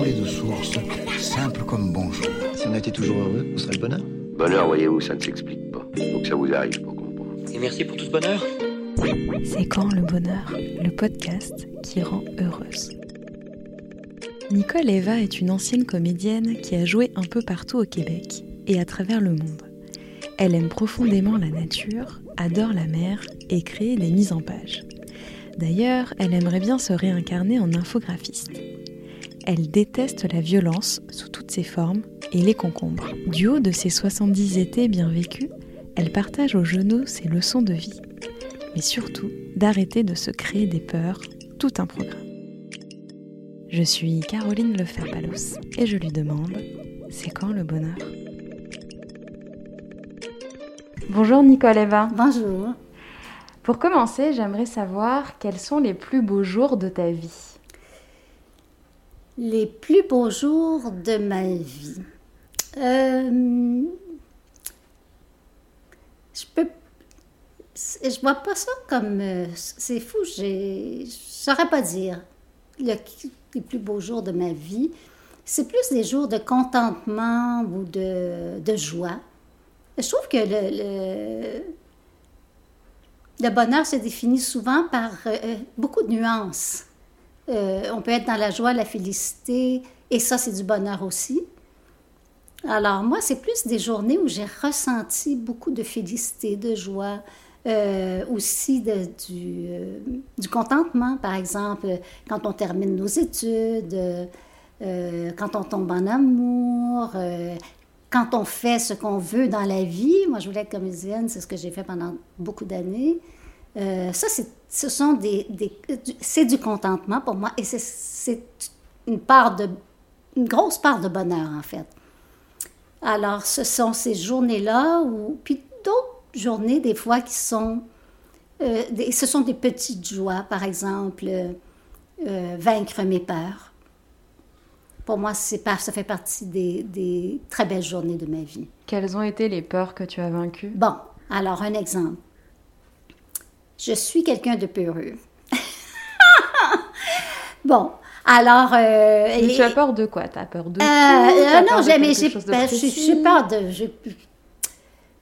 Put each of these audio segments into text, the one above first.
coulée de source, simple comme bonjour. Si on était toujours heureux, on serait le bonheur. Bonheur, voyez-vous, ça ne s'explique pas. Faut que ça vous arrive pour comprendre. Et merci pour tout ce bonheur. C'est quand le bonheur, le podcast qui rend heureuse. Nicole Eva est une ancienne comédienne qui a joué un peu partout au Québec et à travers le monde. Elle aime profondément la nature, adore la mer et crée des mises en page. D'ailleurs, elle aimerait bien se réincarner en infographiste. Elle déteste la violence sous toutes ses formes et les concombres. Du haut de ses 70 étés bien vécus, elle partage aux jeunes ses leçons de vie. Mais surtout, d'arrêter de se créer des peurs, tout un programme. Je suis Caroline Leferpalos et je lui demande, c'est quand le bonheur ? Bonjour Nicole Eva. Bonjour. Pour commencer, j'aimerais savoir quels sont les plus beaux jours de ta vie. Les plus beaux jours de ma vie. Je vois pas ça comme... c'est fou, je saurais pas dire. Les plus beaux jours de ma vie, c'est plus des jours de contentement ou de joie. Je trouve que le bonheur se définit souvent par beaucoup de nuances. On peut être dans la joie, la félicité, et ça, c'est du bonheur aussi. Alors moi, c'est plus des journées où j'ai ressenti beaucoup de félicité, de joie, aussi du contentement. Par exemple, quand on termine nos études, quand on tombe en amour, quand on fait ce qu'on veut dans la vie. Moi, je voulais être comédienne, c'est ce que j'ai fait pendant beaucoup d'années. Ça, c'est du contentement pour moi, et c'est une grosse part de bonheur, en fait. Alors, ce sont ces journées-là, puis d'autres journées, des fois, qui sont... ce sont des petites joies, par exemple, vaincre mes peurs. Pour moi, ça fait partie des très belles journées de ma vie. Quelles ont été les peurs que tu as vaincues? Bon, alors, un exemple. Je suis quelqu'un de peureux. Bon, alors... mais tu as peur de quoi? Tu as peur de tout? Non, jamais. J'ai peur de...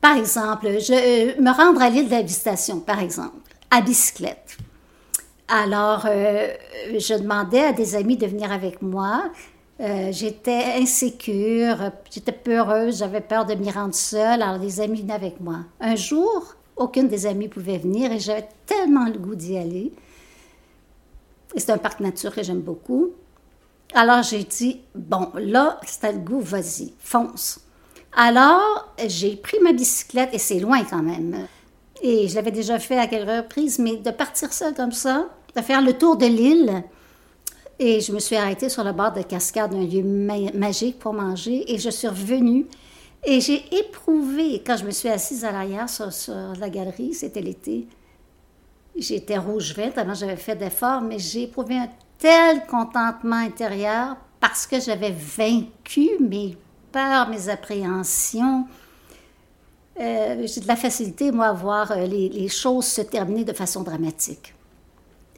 Par exemple, me rendre à l'île de la Visitation, par exemple, à bicyclette. Alors, je demandais à des amis de venir avec moi. J'étais insécure, j'étais peureuse, j'avais peur de m'y rendre seule. Alors, les amis venaient avec moi. Un jour, aucune des amies pouvait venir et j'avais tellement le goût d'y aller. Et c'est un parc nature que j'aime beaucoup. Alors, j'ai dit, bon, là, si t'as le goût, vas-y, fonce. Alors, j'ai pris ma bicyclette, et c'est loin quand même. Et je l'avais déjà fait à quelques reprises, mais de partir seule comme ça, de faire le tour de l'île. Et je me suis arrêtée sur le bord de cascade, un lieu magique pour manger, et je suis revenue. Et j'ai éprouvé, quand je me suis assise à l'arrière sur la galerie, c'était l'été, j'étais rouge vite, avant j'avais fait d'efforts, mais j'ai éprouvé un tel contentement intérieur parce que j'avais vaincu mes peurs, mes appréhensions. J'ai de la facilité, moi, à voir les choses se terminer de façon dramatique.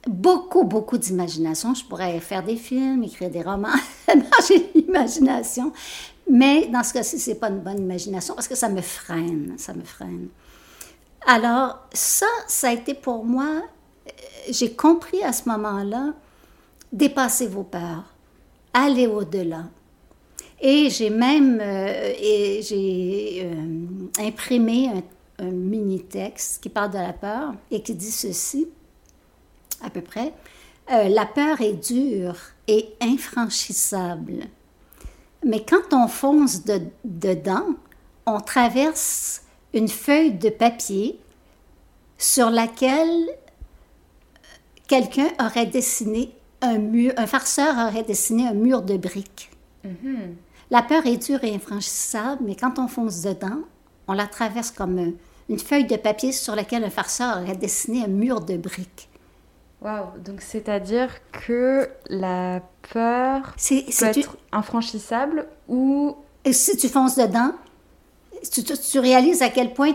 Beaucoup, beaucoup d'imagination. Je pourrais faire des films, écrire des romans. J'ai l'imagination. Mais dans ce cas-ci, ce n'est pas une bonne imagination parce que ça me freine. Alors, ça a été pour moi... J'ai compris à ce moment-là, dépassez vos peurs. Allez au-delà. Et j'ai même imprimé un mini-texte qui parle de la peur et qui dit ceci, à peu près. La peur est dure et infranchissable. Mais quand on fonce dedans, on traverse une feuille de papier sur laquelle quelqu'un aurait dessiné un mur, un farceur aurait dessiné un mur de briques. Mm-hmm. La peur est dure et infranchissable, mais quand on fonce dedans, on la traverse comme une feuille de papier sur laquelle un farceur aurait dessiné un mur de briques. Wow! Donc, c'est-à-dire que la peur peut être infranchissable ou... Et si tu fonces dedans, tu réalises à quel point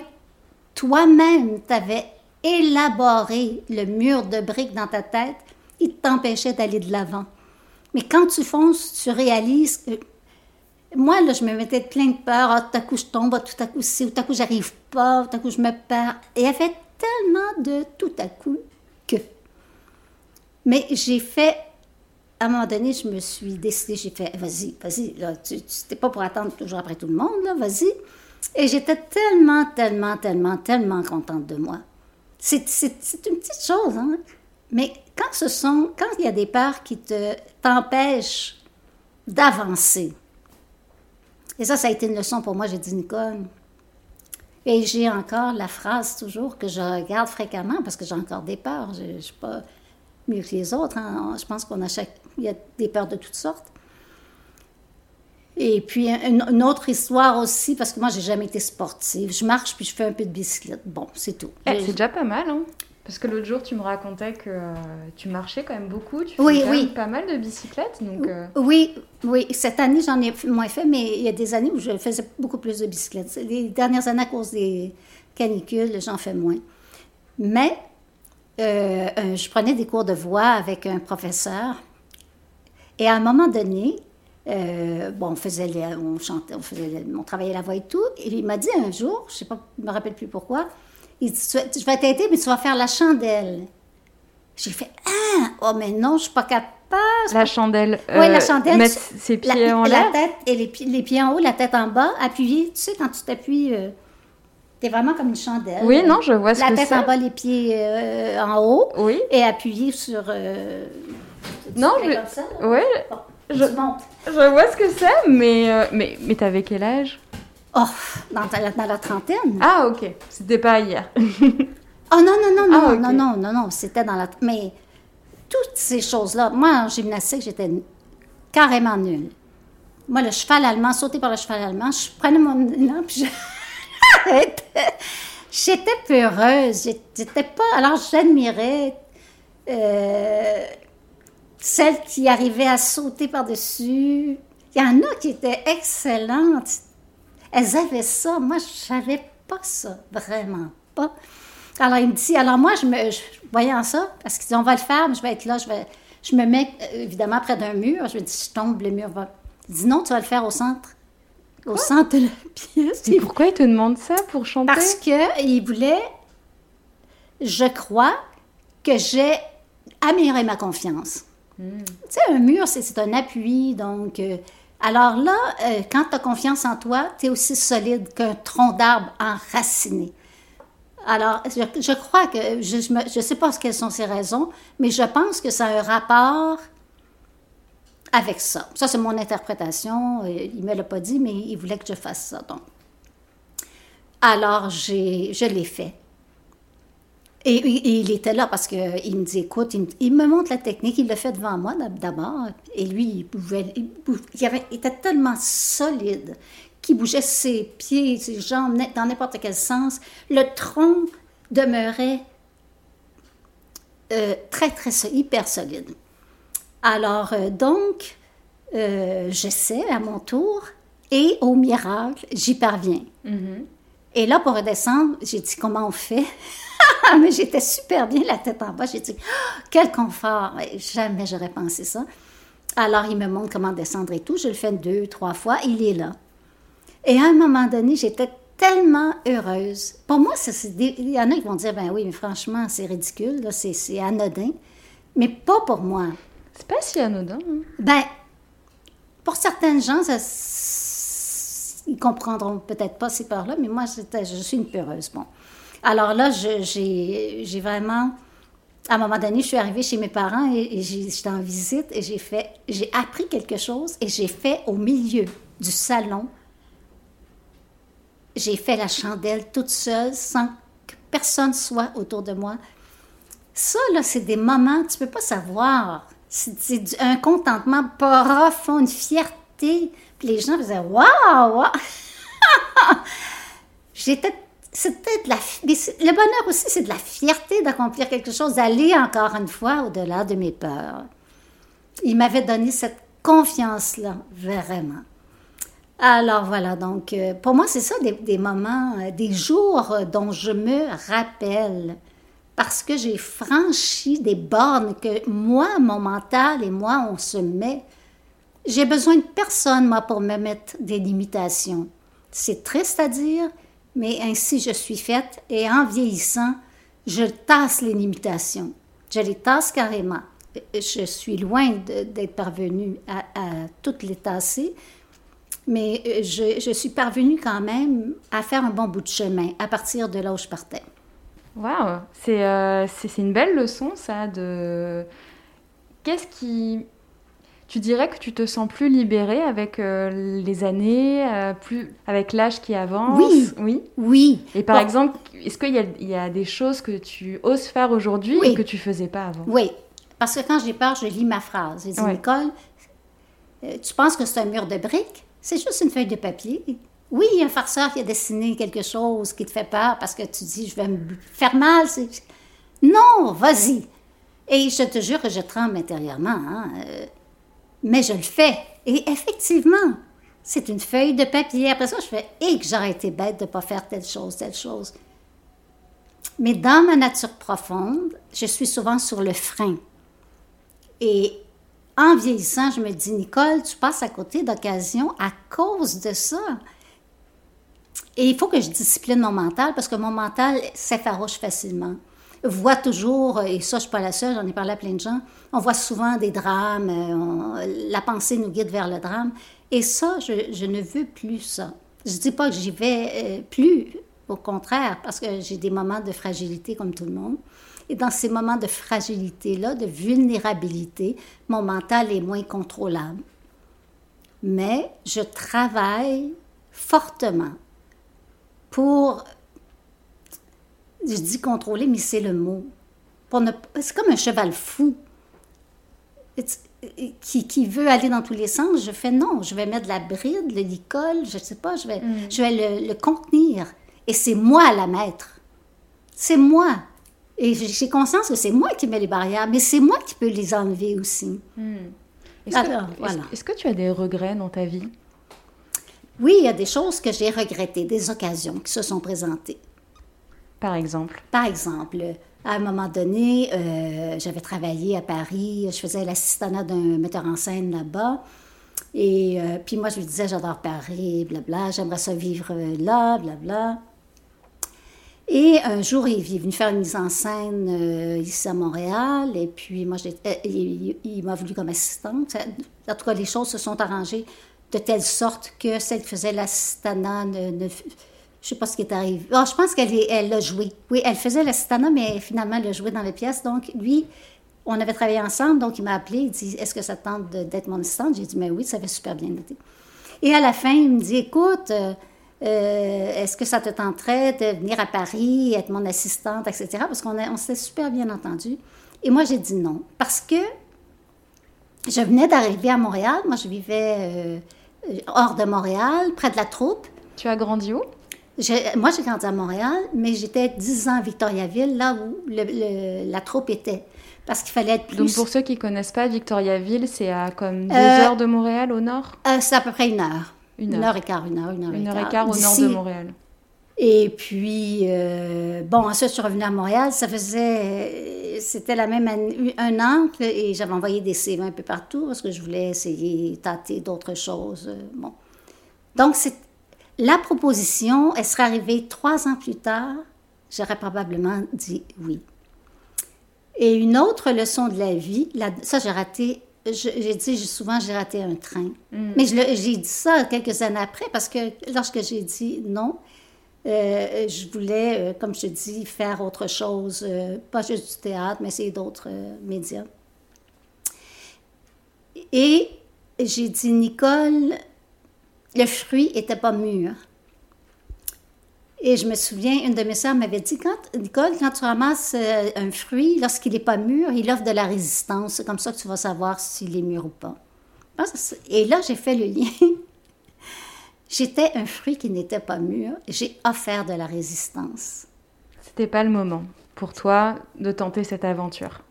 toi-même t'avais élaboré le mur de briques dans ta tête, il t'empêchait d'aller de l'avant. Mais quand tu fonces, tu réalises que... Moi, là, je me mettais plein de peur. Ah, tout à coup, je tombe. Ah, tout à coup, c'est... Tout à coup, j'arrive pas. Tout à coup, je me perds. Et il y avait tellement de tout à coup que... Mais j'ai fait... À un moment donné, je me suis décidée. J'ai fait, vas-y. Là, c'était pas pour attendre toujours après tout le monde, là. Vas-y. Et j'étais tellement contente de moi. C'est une petite chose, hein? Mais quand il y a des peurs qui t'empêchent d'avancer, et ça a été une leçon pour moi, j'ai dit, Nicole, et j'ai encore la phrase toujours que je regarde fréquemment, parce que j'ai encore des peurs, je ne suis pas mieux que les autres, hein? Je pense qu'il y a des peurs de toutes sortes. Et puis, une autre histoire aussi, parce que moi, j'ai jamais été sportive. Je marche, puis je fais un peu de bicyclette. Bon, c'est tout. Eh, c'est déjà pas mal, hein? Parce que l'autre jour, tu me racontais que tu marchais quand même beaucoup. Tu faisais pas mal de bicyclette, donc... Oui. Cette année, j'en ai moins fait, mais il y a des années où je faisais beaucoup plus de bicyclette. Les dernières années, à cause des canicules, j'en fais moins. Mais je prenais des cours de voix avec un professeur. Et à un moment donné... on chantait, on travaillait la voix et tout. Et il m'a dit un jour, je sais pas, je me rappelle plus pourquoi, il dit, je vais t'aider, mais tu vas faire la chandelle. J'ai fait, oh mais non, je suis pas capable. La chandelle. Oui, la chandelle. Mettre ses pieds en l'air. La tête et les pieds en haut, la tête en bas, appuyer. Tu sais, quand tu t'appuies, t'es vraiment comme une chandelle. Oui, non, je vois ce que c'est. La tête en bas, les pieds en haut. Oui. Et appuyer sur. Non, je. Comme ça, oui. Bon. Je vois ce que c'est, mais t'avais quel âge? Oh, dans la trentaine. Ah, OK. C'était pas hier. Non. C'était dans la... Mais toutes ces choses-là... Moi, en gymnastique, j'étais carrément nulle. Moi, le cheval allemand, sauter par le cheval allemand, je prenais mon élan, puis j'étais peureuse. J'étais pas... Alors, j'admirais... Celles qui arrivaient à sauter par-dessus. Il y en a qui étaient excellentes. Elles avaient ça. Moi, je n'avais pas ça. Vraiment pas. Alors, il me dit... Alors, moi, voyant ça, parce qu'ils disent, on va le faire, mais je vais être là. Je me mets, évidemment, près d'un mur. Je me dis, je tombe, le mur va... Il dit, non, tu vas le faire au centre. Quoi? Au centre de la pièce. Mais pourquoi il te demande ça, pour chanter? Parce qu'il voulait, je crois, que j'ai amélioré ma confiance. Tu sais, un mur, c'est un appui, donc... alors là, quand tu as confiance en toi, tu es aussi solide qu'un tronc d'arbre enraciné. Alors, je crois que... Je sais pas quelles sont ses raisons, mais je pense que ça a un rapport avec ça. Ça, c'est mon interprétation. Il me l'a pas dit, mais il voulait que je fasse ça, donc. Alors, je l'ai fait. Et il était là parce qu'il me dit, écoute, il me montre la technique, il le fait devant moi d'abord. Et lui, il était tellement solide qu'il bougeait ses pieds, ses jambes dans n'importe quel sens. Le tronc demeurait très, très hyper solide. Alors, j'essaie à mon tour et au miracle, j'y parviens. Mm-hmm. Et là, pour redescendre, j'ai dit, comment on fait? Mais j'étais super bien la tête en bas. J'ai dit, oh, quel confort! Jamais j'aurais pensé ça. Alors, il me montre comment descendre et tout. Je le fais 2, 3 fois. Il est là. Et à un moment donné, j'étais tellement heureuse. Pour moi, il y en a qui vont dire, ben oui, mais franchement, c'est ridicule, là, c'est anodin. Mais pas pour moi. C'est pas si anodin. Hein? Ben, pour certaines gens, ils comprendront peut-être pas ces peurs-là, mais moi, je suis une peureuse. Bon. Alors là, j'ai vraiment... À un moment donné, je suis arrivée chez mes parents et j'étais en visite et j'ai appris quelque chose et j'ai fait au milieu du salon. J'ai fait la chandelle toute seule, sans que personne soit autour de moi. Ça, là, c'est des moments, tu peux pas savoir. C'est un contentement profond, une fierté. Puis les gens faisaient « Waouh! Wow! » J'étais... C'était de la... Le bonheur aussi, c'est de la fierté d'accomplir quelque chose, d'aller encore une fois au-delà de mes peurs. Il m'avait donné cette confiance-là, vraiment. Alors voilà, donc, pour moi, c'est ça, des moments, des jours dont je me rappelle. parce que j'ai franchi des bornes que moi, mon mental et moi, on se met. J'ai besoin de personne, moi, pour me mettre des limitations. C'est triste à dire, mais ainsi je suis faite et en vieillissant, je tasse les limitations. Je les tasse carrément. Je suis loin d'être parvenue à toutes les tasser, mais je suis parvenue quand même à faire un bon bout de chemin à partir de là où je partais. Wow! C'est une belle leçon, ça, de... Qu'est-ce qui... Tu dirais que tu te sens plus libérée avec les années, plus avec l'âge qui avance? Oui. Et par exemple, est-ce qu'il y a des choses que tu oses faire aujourd'hui et que tu ne faisais pas avant? Oui, parce que quand j'ai peur, je lis ma phrase. J'ai dit, Nicole, tu penses que c'est un mur de briques? C'est juste une feuille de papier. Oui, il y a un farceur qui a dessiné quelque chose qui te fait peur parce que tu dis, je vais me faire mal. Non, vas-y. Et je te jure que je tremble intérieurement, hein? Mais je le fais. Et effectivement, c'est une feuille de papier. Après ça, je fais « et que j'aurais été bête de ne pas faire telle chose. » Mais dans ma nature profonde, je suis souvent sur le frein. Et en vieillissant, je me dis « Nicole, tu passes à côté d'occasions à cause de ça. » Et il faut que je discipline mon mental parce que mon mental s'effarouche facilement. Voit toujours, et ça, je ne suis pas la seule, j'en ai parlé à plein de gens, on voit souvent des drames, la pensée nous guide vers le drame. Et ça, je ne veux plus ça. Je ne dis pas que j'y vais plus, au contraire, parce que j'ai des moments de fragilité comme tout le monde. Et dans ces moments de fragilité-là, de vulnérabilité, mon mental est moins contrôlable. Mais je travaille fortement pour... Je dis contrôler, mais c'est le mot. C'est comme un cheval fou qui veut aller dans tous les sens. Je fais non, je vais mettre de la bride, de l'icole, je ne sais pas, je vais le contenir. Et c'est moi la maître. C'est moi. Et j'ai conscience que c'est moi qui mets les barrières, mais c'est moi qui peux les enlever aussi. Mm. Est-ce que tu as des regrets dans ta vie? Oui, il y a des choses que j'ai regrettées, des occasions qui se sont présentées. Par exemple, à un moment donné, j'avais travaillé à Paris, je faisais l'assistanat d'un metteur en scène là-bas. Et puis moi, je lui disais, j'adore Paris, blabla, j'aimerais ça vivre là, blabla. Et un jour, il est venu faire une mise en scène ici à Montréal. Et puis moi, il m'a voulu comme assistante. En tout cas, les choses se sont arrangées de telle sorte que celle qui faisait l'assistanat ne je ne sais pas ce qui est arrivé. Oh, je pense qu'elle l'a joué. Oui, elle faisait l'assistanat, mais finalement, elle l'a joué dans les pièces. Donc, lui, on avait travaillé ensemble. Donc, il m'a appelé. Il dit, est-ce que ça te tente d'être mon assistante? J'ai dit, mais oui, ça avait super bien été. Et à la fin, il me dit, écoute, est-ce que ça te tenterait de venir à Paris, être mon assistante, etc.? Parce qu'on s'est super bien entendus. Et moi, j'ai dit non. Parce que je venais d'arriver à Montréal. Moi, je vivais hors de Montréal, près de la troupe. Tu as grandi où? Moi, j'ai grandi à Montréal, mais j'étais 10 ans à Victoriaville, là où la troupe était, parce qu'il fallait être plus... Donc, pour ceux qui ne connaissent pas, Victoriaville, c'est à comme 2 heures de Montréal, au nord? C'est à peu près 1 heure. 1 heure et quart, 1 heure et quart au nord de Montréal. Et puis, ensuite, je suis revenue à Montréal. Ça faisait... C'était la même année, 1 an, et j'avais envoyé des CV un peu partout, parce que je voulais essayer, tâter d'autres choses. Bon. Donc, c'était... La proposition, elle serait arrivée 3 ans plus tard, j'aurais probablement dit oui. Et une autre leçon de la vie, ça j'ai raté, j'ai raté un train. Mm. Mais j'ai dit ça quelques années après, parce que lorsque j'ai dit non, je voulais, comme je te dis, faire autre chose, pas juste du théâtre, mais essayer d'autres médias. Et j'ai dit, Nicole... Le fruit n'était pas mûr. Et je me souviens, une de mes sœurs m'avait dit, Nicole, quand tu ramasses un fruit, lorsqu'il n'est pas mûr, il offre de la résistance. C'est comme ça que tu vas savoir s'il est mûr ou pas. Et là, j'ai fait le lien. J'étais un fruit qui n'était pas mûr. J'ai offert de la résistance. C'était pas le moment pour toi de tenter cette aventure.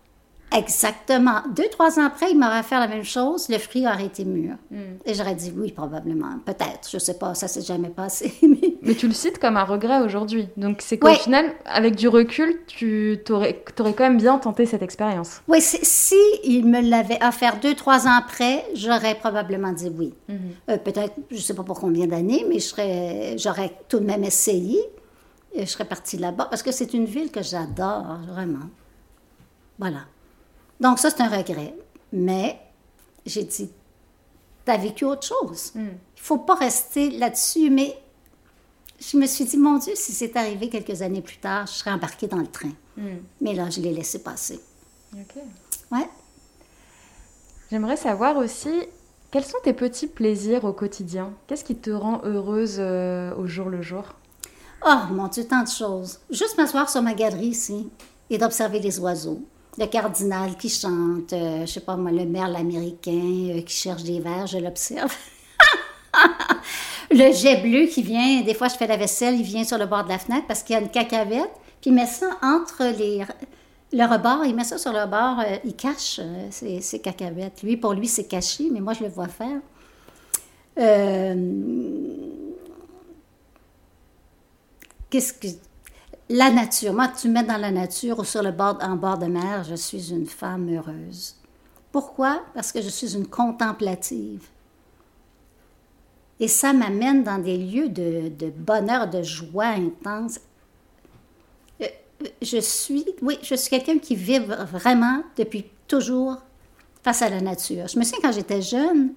Exactement. 2-3 ans après, il m'aurait fait la même chose, le fruit aurait été mûr. Mm. Et j'aurais dit oui, probablement. Peut-être, je sais pas, ça s'est jamais passé. Mais tu le cites comme un regret aujourd'hui. Donc c'est qu'au final, avec du recul, tu t'aurais quand même bien tenté cette expérience. Oui, si il me l'avait offert 2-3 ans après, j'aurais probablement dit oui. Mm-hmm. Peut-être, je sais pas pour combien d'années, mais j'aurais tout de même essayé. Je serais partie là-bas parce que c'est une ville que j'adore, vraiment. Voilà. Donc ça, c'est un regret. Mais j'ai dit, t'as vécu autre chose. Il ne faut pas rester là-dessus. Mais je me suis dit, mon Dieu, si c'est arrivé quelques années plus tard, je serais embarquée dans le train. Mais là, je l'ai laissé passer. OK. Ouais. J'aimerais savoir aussi, quels sont tes petits plaisirs au quotidien? Qu'est-ce qui te rend heureuse au jour le jour? Oh, mon Dieu, tant de choses. Juste m'asseoir sur ma galerie ici et d'observer les oiseaux. Le cardinal qui chante, je sais pas moi, le merle américain qui cherche des vers, je l'observe. Le jet bleu qui vient, des fois je fais la vaisselle, il vient sur le bord de la fenêtre parce qu'il y a une cacahuète, puis il met ça entre le rebord, il met ça sur le rebord, il cache ses cacahuètes. Lui, pour lui, c'est caché, mais moi je le vois faire. La nature. Moi, tu me mets dans la nature ou sur le bord, en bord de mer, je suis une femme heureuse. Pourquoi? Parce que je suis une contemplative. Et ça m'amène dans des lieux de bonheur, de joie intense. Je suis quelqu'un qui vit vraiment depuis toujours face à la nature. Je me souviens, quand j'étais jeune,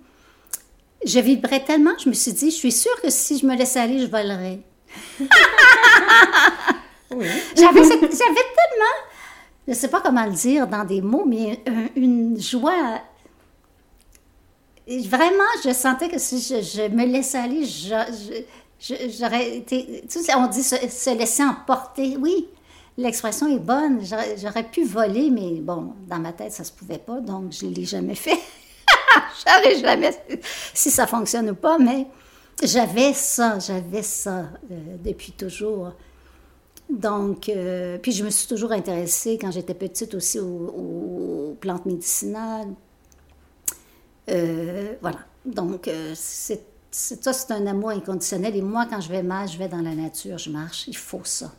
je vibrais tellement, je me suis dit, je suis sûre que si je me laissais aller, je volerais. Oui. J'avais tellement, je ne sais pas comment le dire dans des mots, mais une joie. Et vraiment, je sentais que si je me laissais aller, j'aurais été... Tu sais, on dit se laisser emporter. Oui, l'expression est bonne. J'aurais pu voler, mais bon, dans ma tête, ça ne se pouvait pas, donc je ne l'ai jamais fait. Je ne saurais jamais si ça fonctionne ou pas, mais j'avais ça depuis toujours. Donc, puis je me suis toujours intéressée, quand j'étais petite aussi, aux plantes médicinales. Voilà. Donc, ça, c'est un amour inconditionnel. Et moi, quand je vais mal, je vais dans la nature, je marche. Il faut ça.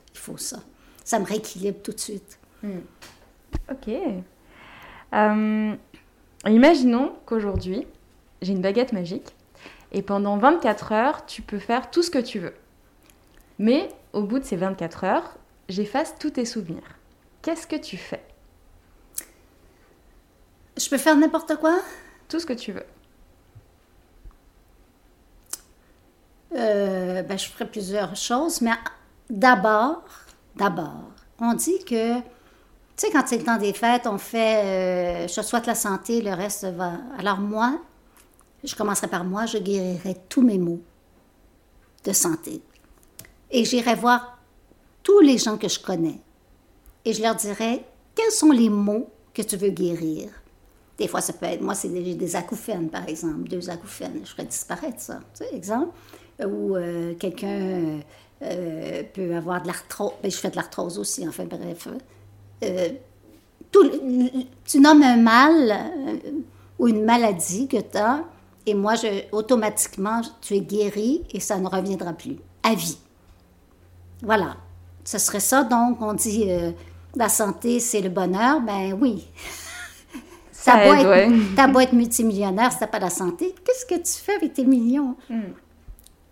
Ça me rééquilibre tout de suite. OK. Imaginons qu'aujourd'hui, j'ai une baguette magique et pendant 24 heures, tu peux faire tout ce que tu veux. Mais au bout de ces 24 heures, j'efface tous tes souvenirs. Qu'est-ce que tu fais? Je peux faire n'importe quoi? Tout ce que tu veux. Je ferai plusieurs choses, mais d'abord, on dit que, tu sais, quand c'est le temps des fêtes, on fait je souhaite la santé, le reste va. Alors moi, je commencerai par moi, je guérirai tous mes maux de santé. Et j'irai voir tous les gens que je connais. Et je leur dirai, quels sont les maux que tu veux guérir? Des fois, ça peut être, moi, c'est des acouphènes, par exemple, 2 acouphènes. Je ferais disparaître ça, tu sais, exemple. Ou quelqu'un peut avoir de l'arthrose. Je fais de l'arthrose aussi, enfin, bref. Tu nommes un mal ou une maladie que tu as, et moi, automatiquement, tu es guéri et ça ne reviendra plus, à vie. Voilà, ce serait ça. Donc, on dit la santé, c'est le bonheur. Ben oui. T'as beau être multimillionnaire, si t'as pas la santé, qu'est-ce que tu fais avec tes millions?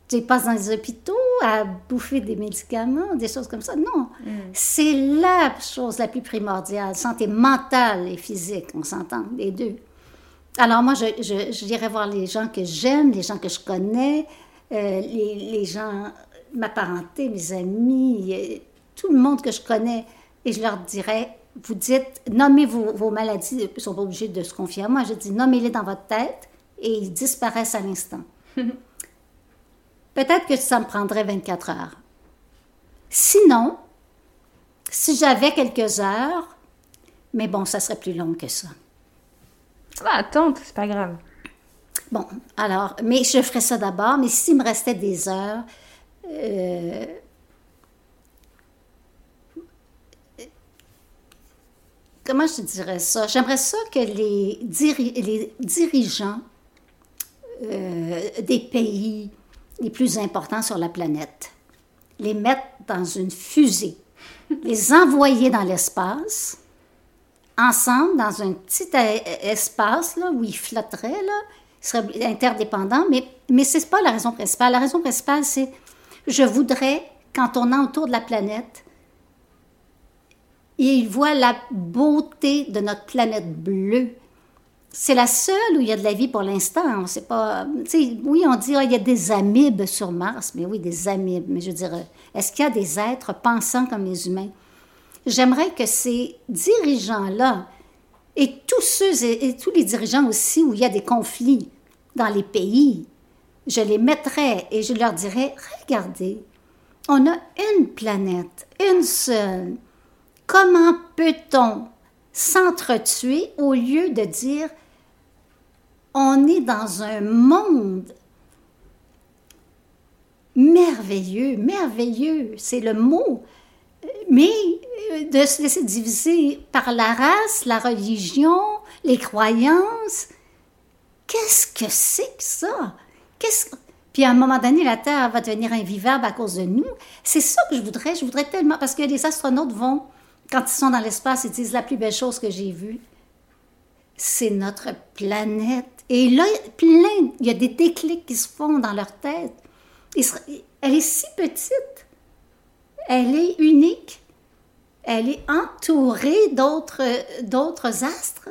Tu les passes dans les hôpitaux à bouffer des médicaments, des choses comme ça. Non, c'est la chose la plus primordiale. Santé mentale et physique, on s'entend, les deux. Alors moi, j'irai voir les gens que j'aime, les gens que je connais, les gens... ma parenté, mes amis, tout le monde que je connais, et je leur dirais, vous dites, nommez vos maladies, ils ne sont pas obligés de se confier à moi, je dis, nommez-les dans votre tête, et ils disparaissent à l'instant. Peut-être que ça me prendrait 24 heures. Sinon, si j'avais quelques heures, mais bon, ça serait plus long que ça. Attends, c'est pas grave. Bon, alors, mais je ferais ça d'abord, mais s'il me restait des heures... Comment je dirais ça? J'aimerais ça que les dirigeants des pays les plus importants sur la planète les mettent dans une fusée, les envoyer dans l'espace, ensemble, dans un petit espace là, où ils flotteraient, là, ils seraient interdépendants, mais ce n'est pas la raison principale. La raison principale, c'est je voudrais, quand on est autour de la planète, et ils voient la beauté de notre planète bleue. C'est la seule où il y a de la vie pour l'instant. On ne sait pas. Oui, on dit il y a des amibes sur Mars, mais oui, des amibes. Mais je dirais, est-ce qu'il y a des êtres pensants comme les humains? J'aimerais que ces dirigeants-là, et tous ceux et tous les dirigeants aussi où il y a des conflits dans les pays, je les mettrais et je leur dirais, regardez, on a une planète, une seule. Comment peut-on s'entretuer au lieu de dire « on est dans un monde merveilleux, merveilleux », c'est le mot, mais de se laisser diviser par la race, la religion, les croyances, qu'est-ce que c'est que ça? Puis à un moment donné, la Terre va devenir invivable à cause de nous. C'est ça que je voudrais tellement, parce que les astronautes vont... Quand ils sont dans l'espace, ils disent « la plus belle chose que j'ai vue, c'est notre planète ». Et là, il y a des déclics qui se font dans leur tête. Elle est si petite, elle est unique, elle est entourée d'autres astres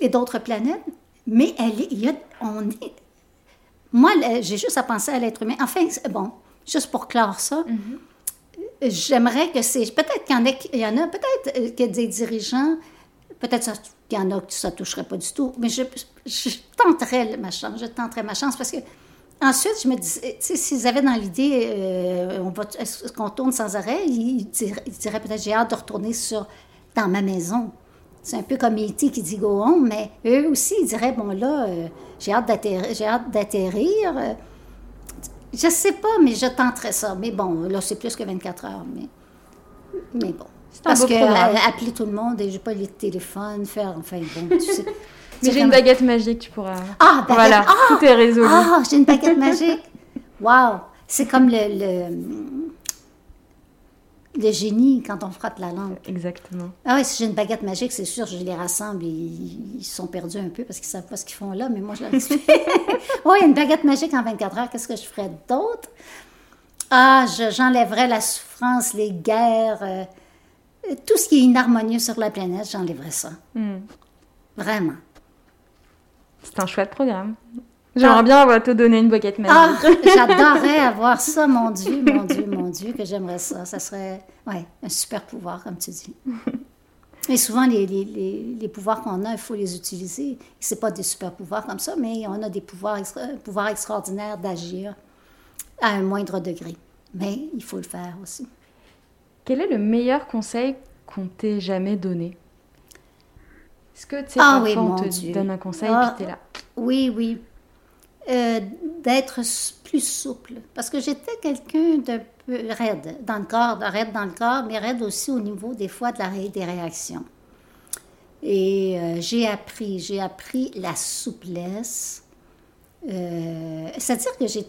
et d'autres planètes, mais moi, j'ai juste à penser à l'être humain. Enfin, bon, juste pour clore ça... Mm-hmm. J'aimerais que peut-être qu'il y en a peut-être que des dirigeants, peut-être qu'il y en a que ça ne toucherait pas du tout, mais je tenterais ma chance, parce que ensuite, je me disais, tu sais, s'ils avaient dans l'idée, est-ce qu'on tourne sans arrêt, ils diraient peut-être, j'ai hâte de retourner dans ma maison. C'est un peu comme E.T. qui dit go on, mais eux aussi, ils diraient, bon là, j'ai hâte d'atterrir, je ne sais pas, mais je tenterais ça. Mais bon, là, c'est plus que 24 heures. Mais bon. Parce que appeler tout le monde et je n'ai pas les téléphones, faire. Enfin, bon, tu sais. Mais j'ai une baguette magique, tu pourras. Ah, baguette. Voilà, tout est résolu. Ah, j'ai une baguette magique. Waouh! C'est comme le génie quand on frotte la lampe. Exactement. Ah oui, si j'ai une baguette magique, c'est sûr, je les rassemble. Ils sont perdus un peu parce qu'ils savent pas ce qu'ils font là, mais moi, je leur explique. Oui, une baguette magique en 24 heures, qu'est-ce que je ferais d'autre? Ah, j'enlèverais la souffrance, les guerres, tout ce qui est inharmonieux sur la planète, j'enlèverais ça. Mm. Vraiment. C'est un chouette programme. J'aimerais bien avoir te donner une baguette magique. Ah, j'adorerais avoir ça, mon Dieu, que j'aimerais ça. Ça serait, ouais, un super pouvoir, comme tu dis. Et souvent, les pouvoirs qu'on a, il faut les utiliser. Ce n'est pas des super pouvoirs comme ça, mais on a des pouvoirs extraordinaires d'agir à un moindre degré. Mais il faut le faire aussi. Quel est le meilleur conseil qu'on t'ait jamais donné? Est-ce que, tu sais, parfois, on te donne un conseil et puis t'es là? Oui. D'être plus souple. Parce que j'étais quelqu'un d'un peu raide dans le corps, mais raide aussi au niveau des fois des réactions. Et j'ai appris la souplesse. C'est-à-dire que je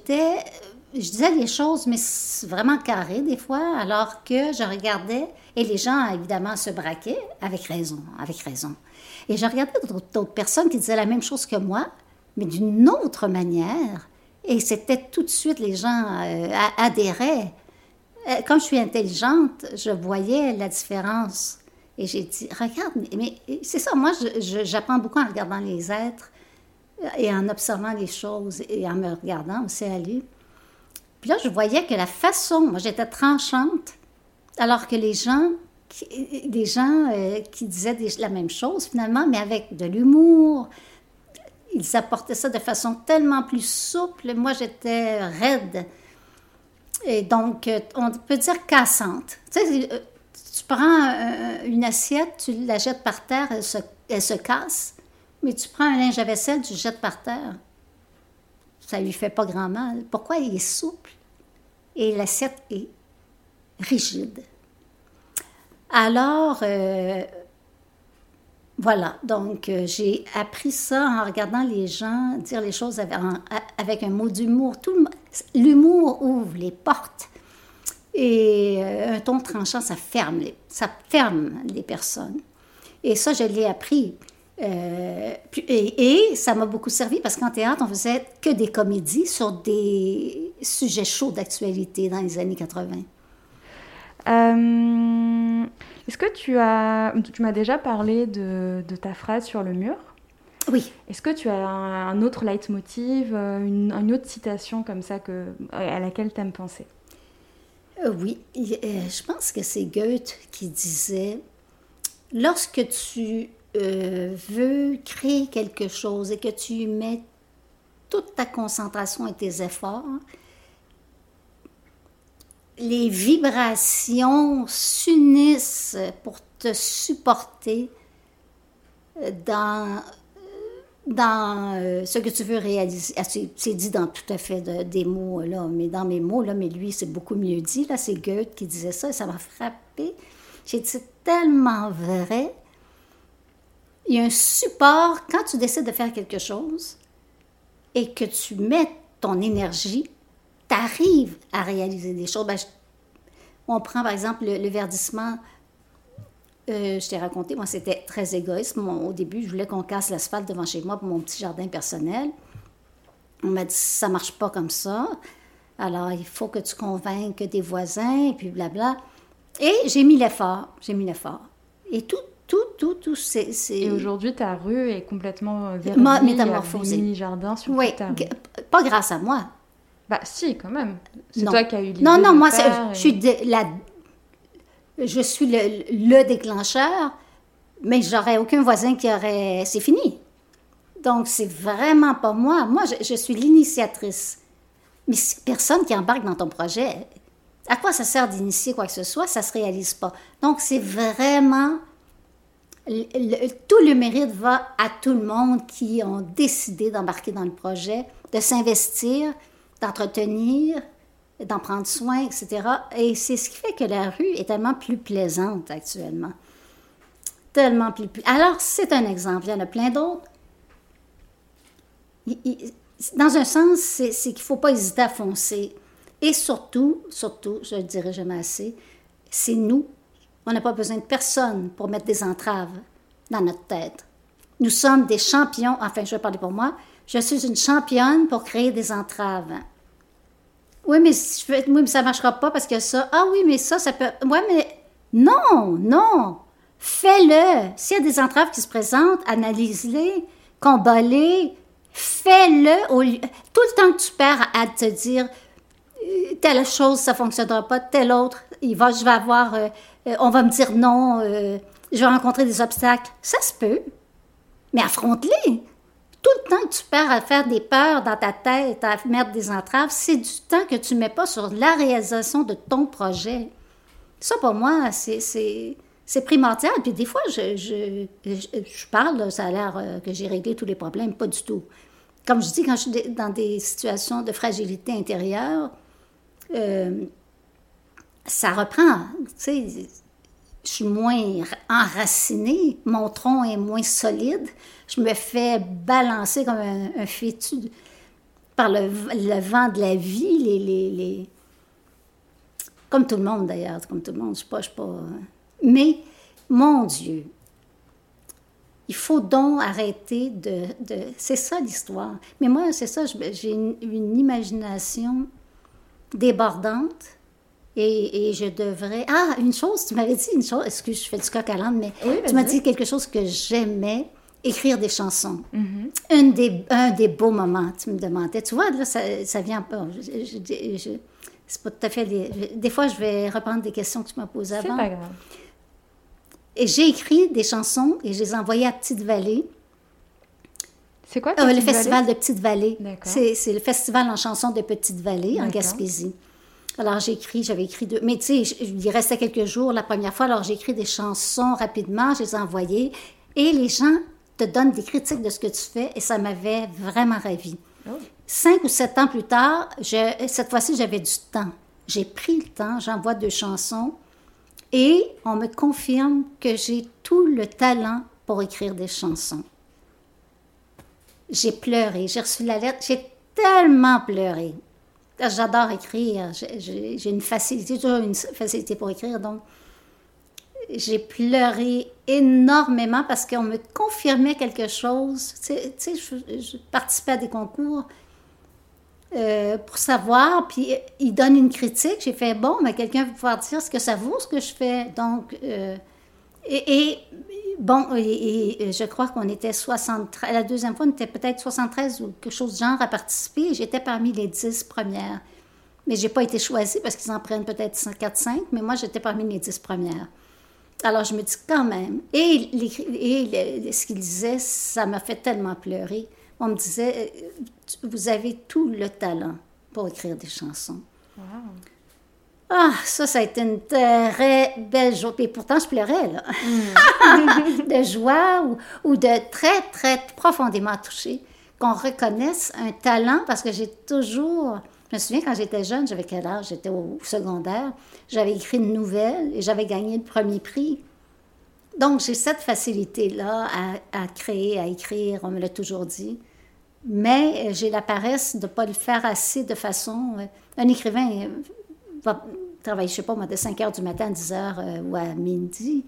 disais les choses, mais vraiment carrées des fois, alors que je regardais, et les gens évidemment se braquaient, avec raison. Et je regardais d'autres personnes qui disaient la même chose que moi, mais d'une autre manière. Et c'était tout de suite, les gens adhéraient. Comme je suis intelligente, je voyais la différence. Et j'ai dit, regarde, mais c'est ça, moi, j'apprends beaucoup en regardant les êtres et en observant les choses et en me regardant aussi aller. Puis là, je voyais que la façon, moi, j'étais tranchante, alors que les gens qui disaient la même chose, finalement, mais avec de l'humour... Ils apportaient ça de façon tellement plus souple. Moi, j'étais raide. Et donc, on peut dire cassante. Tu sais, tu prends une assiette, tu la jettes par terre, elle se casse. Mais tu prends un linge à vaisselle, tu le jettes par terre. Ça lui fait pas grand mal. Pourquoi? Il est souple et l'assiette est rigide. Alors... Voilà, donc j'ai appris ça en regardant les gens dire les choses avec un mot d'humour. L'humour ouvre les portes et un ton tranchant, ça ferme les personnes. Et ça, je l'ai appris. Et ça m'a beaucoup servi parce qu'en théâtre, on faisait que des comédies sur des sujets chauds d'actualité dans les années 80. Est-ce que tu m'as déjà parlé de ta phrase sur le mur? Oui. Est-ce que tu as un autre leitmotiv, une autre citation comme ça à laquelle tu aimes penser? Oui. Je pense que c'est Goethe qui disait « Lorsque tu veux créer quelque chose et que tu y mets toute ta concentration et tes efforts, les vibrations s'unissent pour te supporter dans ce que tu veux réaliser. » Ah, c'est dit dans tout à fait des mots, là, mais dans mes mots, là, mais lui, c'est beaucoup mieux dit. Là, c'est Goethe qui disait ça et ça m'a frappée. J'ai dit, c'est tellement vrai. Il y a un support quand tu décides de faire quelque chose et que tu mets ton énergie, t'arrives à réaliser des choses. On prend, par exemple, le verdissement. Je t'ai raconté, moi, c'était très égoïste. Au début, je voulais qu'on casse l'asphalte devant chez moi pour mon petit jardin personnel. On m'a dit, ça ne marche pas comme ça. Alors, il faut que tu convainques tes voisins, et puis blabla. Et j'ai mis l'effort. Et tout, c'est... Et aujourd'hui, ta rue est complètement verdie, métamorphosée. Mini-jardin sur toute ta rue. Oui, pas grâce à moi. Bah si, quand même. C'est toi qui as eu l'idée. Non, moi, je suis le déclencheur, mais j'aurais aucun voisin qui aurait... C'est fini. Donc, c'est vraiment pas moi. Moi, je suis l'initiatrice. Mais c'est personne qui embarque dans ton projet. À quoi ça sert d'initier quoi que ce soit? Ça ne se réalise pas. Donc, c'est vraiment... tout le mérite va à tout le monde qui ont décidé d'embarquer dans le projet, de s'investir, d'entretenir, d'en prendre soin, etc. Et c'est ce qui fait que la rue est tellement plus plaisante actuellement. Tellement plus... Alors, c'est un exemple. Il y en a plein d'autres. Dans un sens, c'est qu'il ne faut pas hésiter à foncer. Et surtout, je ne le dirai jamais assez, c'est nous. On n'a pas besoin de personne pour mettre des entraves dans notre tête. Nous sommes des champions, enfin, je vais parler pour moi, je suis une championne pour créer des entraves. Oui, mais ça ne marchera pas parce que ça... Ah oui, mais ça peut... Oui, mais... Non! Fais-le! S'il y a des entraves qui se présentent, analyse-les, combat-les, fais-le au lieu... Tout le temps que tu perds à te dire... Telle chose, ça ne fonctionnera pas, telle autre, je vais avoir... on va me dire non, je vais rencontrer des obstacles. Ça se peut, mais affronte-les. Tout le temps que tu perds à faire des peurs dans ta tête, à mettre des entraves, c'est du temps que tu ne mets pas sur la réalisation de ton projet. Ça, pour moi, c'est primordial. Puis des fois, je parle, ça a l'air que j'ai réglé tous les problèmes, pas du tout. Comme je dis, quand je suis dans des situations de fragilité intérieure, ça reprend, tu sais, je suis moins enracinée, mon tronc est moins solide, je me fais balancer comme un fétu par le vent de la vie, comme tout le monde d'ailleurs, je ne suis pas... Mais, mon Dieu, il faut donc arrêter de... C'est ça l'histoire. Mais moi, c'est ça, j'ai une imagination débordante. Et je devrais... Ah, tu m'avais dit une chose, excuse, je fais du coq à l'âne, mais oui, tu m'as dit quelque chose que j'aimais, écrire des chansons. Mm-hmm. Un des beaux moments, tu me demandais. Tu vois, là, ça vient pas... c'est pas tout à fait... Des fois, je vais reprendre des questions que tu m'as posées avant. C'est pas grave. Et j'ai écrit des chansons et je les ai envoyées à Petite-Vallée. C'est quoi, Petite-Vallée? Le festival de Petite-Vallée. D'accord. C'est le festival en chansons de Petite-Vallée, en Gaspésie. Alors, j'avais écrit deux... Mais tu sais, il restait quelques jours la première fois, alors j'ai écrit des chansons rapidement, je les ai envoyées, et les gens te donnent des critiques de ce que tu fais, et ça m'avait vraiment ravie. Oh. 5 ou 7 ans plus tard, cette fois-ci, j'avais du temps. J'ai pris le temps, j'envoie 2 chansons, et on me confirme que j'ai tout le talent pour écrire des chansons. J'ai pleuré, j'ai reçu la lettre, j'ai tellement pleuré. J'adore écrire, j'ai une facilité, toujours une facilité pour écrire, donc j'ai pleuré énormément parce qu'on me confirmait quelque chose. Tu sais, je participais à des concours pour savoir, puis ils donnent une critique. J'ai fait, bon, mais quelqu'un va pouvoir dire ce que ça vaut, ce que je fais. Donc, je crois qu'on était 73, la deuxième fois, on était peut-être 73 ou quelque chose de genre à participer. J'étais parmi les 10 premières. Mais je n'ai pas été choisie parce qu'ils en prennent peut-être 4-5, mais moi, j'étais parmi les 10 premières. Alors, je me dis quand même. Et, ce qu'il disait, ça m'a fait tellement pleurer. On me disait, vous avez tout le talent pour écrire des chansons. Wow. Ah, ça a été une très belle joie. Et pourtant, je pleurais, là. Mm. De joie ou de très, très profondément touchée. Qu'on reconnaisse un talent, parce que j'ai toujours... Je me souviens, quand j'étais jeune, j'avais quel âge? J'étais au secondaire. J'avais écrit une nouvelle et j'avais gagné le premier prix. Donc, j'ai cette facilité-là à créer, à écrire, on me l'a toujours dit. Mais j'ai la paresse de ne pas le faire assez de façon... Un écrivain va travailler, je ne sais pas, moi, de 5 heures du matin à 10 heures ou à midi.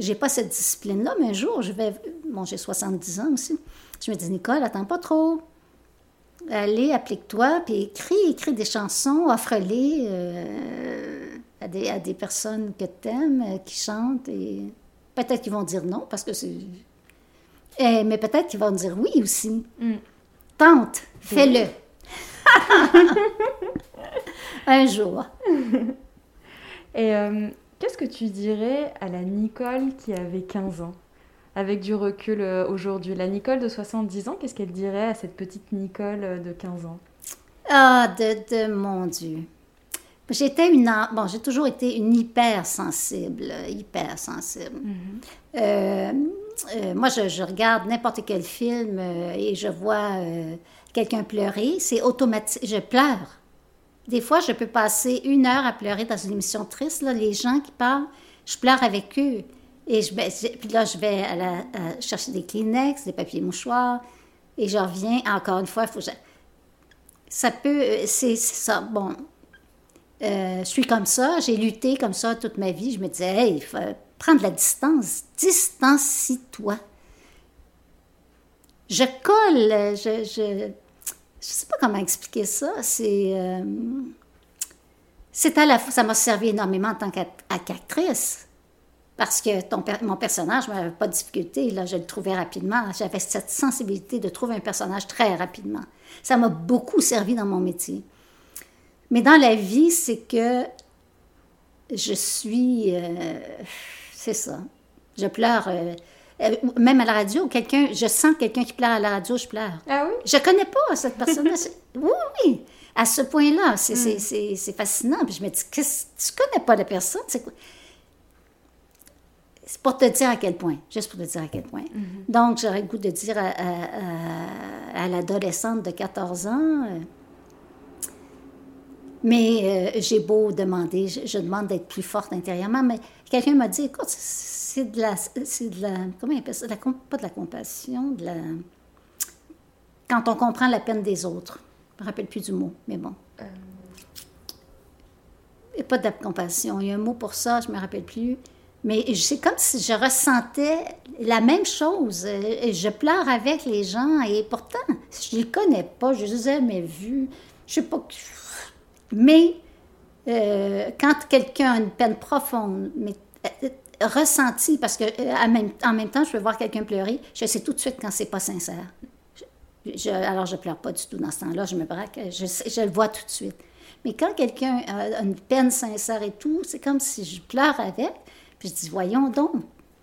Je n'ai pas cette discipline-là, mais un jour, je vais... Bon, j'ai 70 ans aussi. Je me dis, Nicole, attends pas trop. Allez, applique-toi, puis écris des chansons, offre-les à des personnes que t'aimes, qui chantent, et... Peut-être qu'ils vont dire non, parce que c'est... mais peut-être qu'ils vont dire oui aussi. Mm. Tente, fais-le. Un jour. Et qu'est-ce que tu dirais à la Nicole qui avait 15 ans? Avec du recul aujourd'hui, la Nicole de 70 ans, qu'est-ce qu'elle dirait à cette petite Nicole de 15 ans? Ah, de mon Dieu! J'ai toujours été une hypersensible. Mm-hmm. Moi, je regarde n'importe quel film et je vois quelqu'un pleurer. C'est automatique. Je pleure. Des fois, je peux passer 1 heure à pleurer dans une émission triste. Là, les gens qui parlent, je pleure avec eux. Et puis là, je vais à chercher des Kleenex, des papiers mouchoirs. Et je reviens. Encore une fois, ça peut... C'est ça. Bon... je suis comme ça, j'ai lutté comme ça toute ma vie. Je me disais, hey, il faut prendre la distance. Distancie-toi. Je colle. Je ne sais pas comment expliquer ça. C'est à la fois, ça m'a servi énormément en tant qu'actrice. Parce que mon personnage, je n'avais pas de difficulté. Là, je le trouvais rapidement. J'avais cette sensibilité de trouver un personnage très rapidement. Ça m'a beaucoup servi dans mon métier. Mais dans la vie, c'est que je suis... c'est ça. Je pleure. Même à la radio, je sens quelqu'un qui pleure à la radio, je pleure. Ah oui? Je ne connais pas cette personne-là. Oui. À ce point-là, c'est fascinant. Puis je me dis, tu ne connais pas la personne? C'est quoi? C'est pour te dire à quel point. Juste pour te dire à quel point. Mm-hmm. Donc, j'aurais le goût de dire à l'adolescente de 14 ans... Mais j'ai beau demander, je demande d'être plus forte intérieurement, mais quelqu'un m'a dit, écoute, c'est de la comment il appelle ça? Pas de la compassion, quand on comprend la peine des autres. Je me rappelle plus du mot, mais bon. Et pas de la compassion, il y a un mot pour ça, je me rappelle plus. Mais c'est comme si je ressentais la même chose. Je pleure avec les gens et pourtant, je les connais pas, je les ai jamais vus, je sais pas... Mais quand quelqu'un a une peine profonde, mais ressentie, parce que en même temps, je peux voir quelqu'un pleurer, je sais tout de suite quand c'est pas sincère. Alors, je pleure pas du tout dans ce temps-là, je me braque, je le vois tout de suite. Mais quand quelqu'un a une peine sincère et tout, c'est comme si je pleure avec, puis je dis, voyons donc.